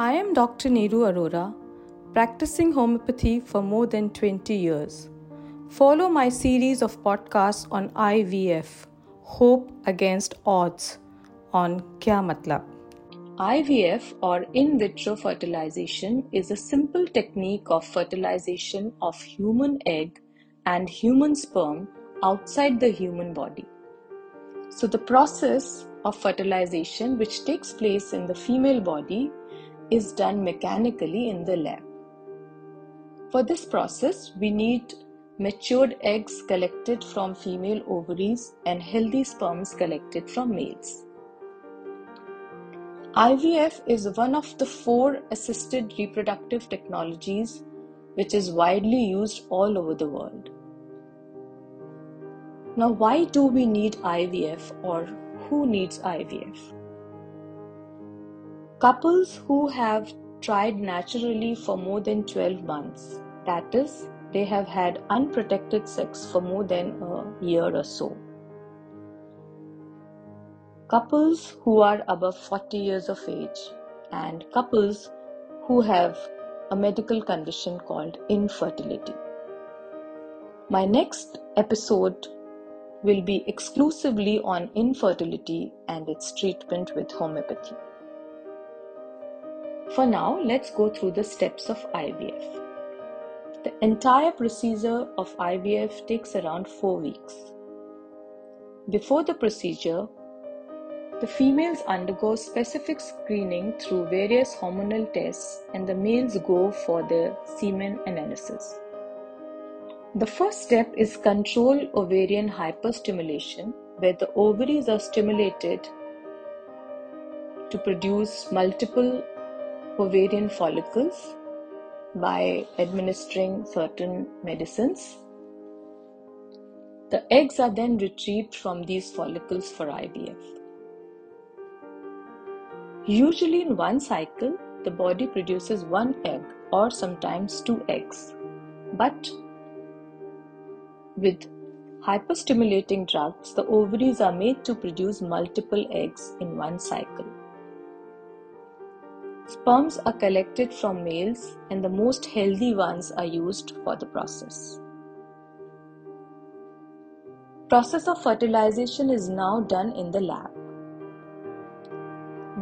I am Dr. Neeru Arora, practicing homeopathy for more than 20 years. Follow my series of podcasts on IVF, Hope Against Odds, on Kya Matlab. IVF or in vitro fertilization is a simple technique of fertilization of human egg and human sperm outside the human body. So the process of fertilization, which takes place in the female body, is done mechanically in the lab. For this process, we need matured eggs collected from female ovaries and healthy sperms collected from males. IVF is one of the 4 assisted reproductive technologies which is widely used all over the world. Now, why do we need IVF or who needs IVF? Couples who have tried naturally for more than 12 months, that is, they have had unprotected sex for more than a year or so. Couples who are above 40 years of age and couples who have a medical condition called infertility. My next episode will be exclusively on infertility and its treatment with homeopathy. For now, let's go through the steps of IVF. The entire procedure of IVF takes around 4 weeks. Before the procedure, the females undergo specific screening through various hormonal tests and the males go for their semen analysis. The first step is controlled ovarian hyperstimulation, where the ovaries are stimulated to produce multiple ovarian follicles by administering certain medicines. The eggs are then retrieved from these follicles for IVF. Usually in one cycle, the body produces 1 egg or sometimes 2 eggs. But with hyperstimulating drugs, the ovaries are made to produce multiple eggs in one cycle. Sperms are collected from males and the most healthy ones are used for the process. Process of fertilization is now done in the lab,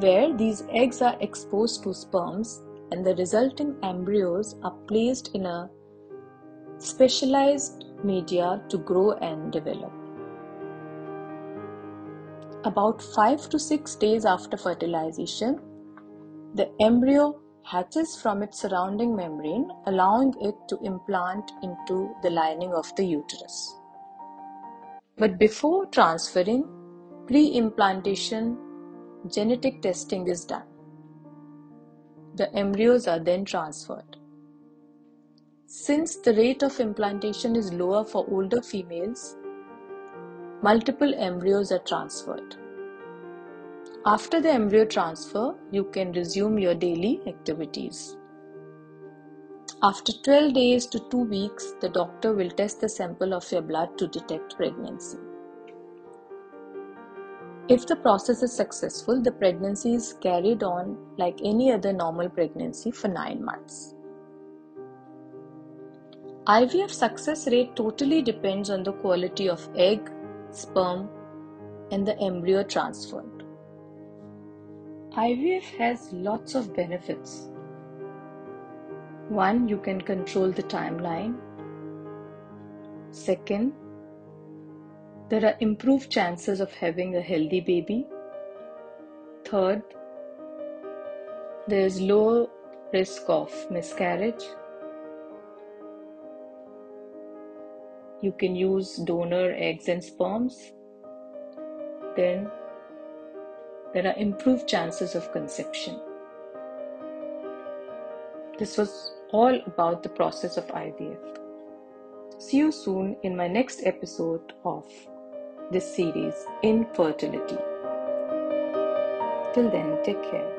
where these eggs are exposed to sperms and the resulting embryos are placed in a specialized media to grow and develop. About 5 to 6 days after fertilization, the embryo hatches from its surrounding membrane, allowing it to implant into the lining of the uterus. But before transferring, pre-implantation genetic testing is done. The embryos are then transferred. Since the rate of implantation is lower for older females, multiple embryos are transferred. After the embryo transfer, you can resume your daily activities. After 12 days to 2 weeks, the doctor will test the sample of your blood to detect pregnancy. If the process is successful, the pregnancy is carried on like any other normal pregnancy for 9 months. IVF success rate totally depends on the quality of egg, sperm, and the embryo transferred. IVF has lots of benefits. 1, you can control the timeline. 2, there are improved chances of having a healthy baby. 3, there is low risk of miscarriage. You can use donor eggs and sperms. Then there are improved chances of conception. This was all about the process of IVF. See you soon in my next episode of this series, Infertility. Till then, take care.